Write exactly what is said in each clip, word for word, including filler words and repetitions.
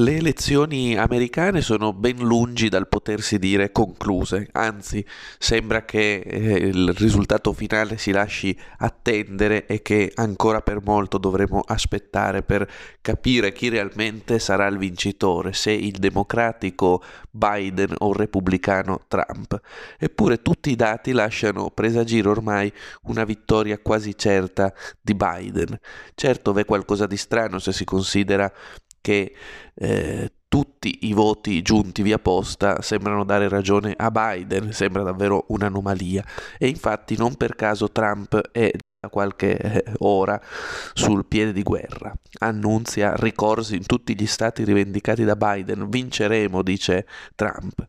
Le elezioni americane sono ben lungi dal potersi dire concluse, anzi sembra che eh, il risultato finale si lasci attendere e che ancora per molto dovremo aspettare per capire chi realmente sarà il vincitore, se il democratico Biden o il repubblicano Trump. Eppure tutti i dati lasciano presagire ormai una vittoria quasi certa di Biden. Certo, v'è qualcosa di strano se si considera che eh, tutti i voti giunti via posta sembrano dare ragione a Biden, sembra davvero un'anomalia. E infatti non per caso Trump è da qualche ora sul piede di guerra, annunzia ricorsi in tutti gli stati rivendicati da Biden, vinceremo, dice Trump.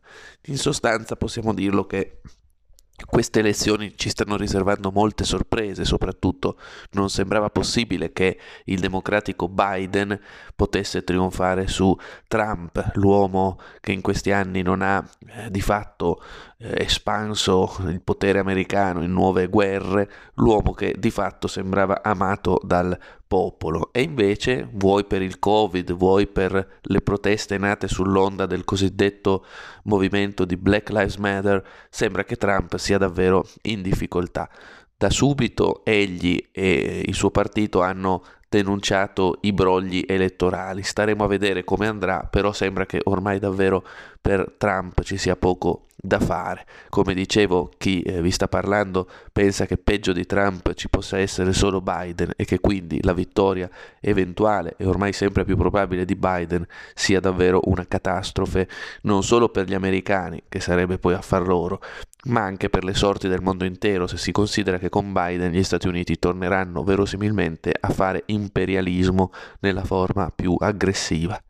In sostanza possiamo dirlo che queste elezioni ci stanno riservando molte sorprese, soprattutto non sembrava possibile che il democratico Biden potesse trionfare su Trump, l'uomo che in questi anni non ha eh, di fatto eh, espanso il potere americano in nuove guerre, l'uomo che di fatto sembrava amato dal popolo. E invece, vuoi per il Covid, vuoi per le proteste nate sull'onda del cosiddetto movimento di Black Lives Matter, sembra che Trump sia davvero in difficoltà. Da subito egli e il suo partito hanno denunciato i brogli elettorali. Staremo a vedere come andrà, però sembra che ormai davvero per Trump ci sia poco da fare. Come dicevo, chi eh, vi sta parlando pensa che peggio di Trump ci possa essere solo Biden e che quindi la vittoria eventuale e ormai sempre più probabile di Biden sia davvero una catastrofe, non solo per gli americani, che sarebbe poi affar loro, ma anche per le sorti del mondo intero, se si considera che con Biden gli Stati Uniti torneranno verosimilmente a fare imperialismo nella forma più aggressiva.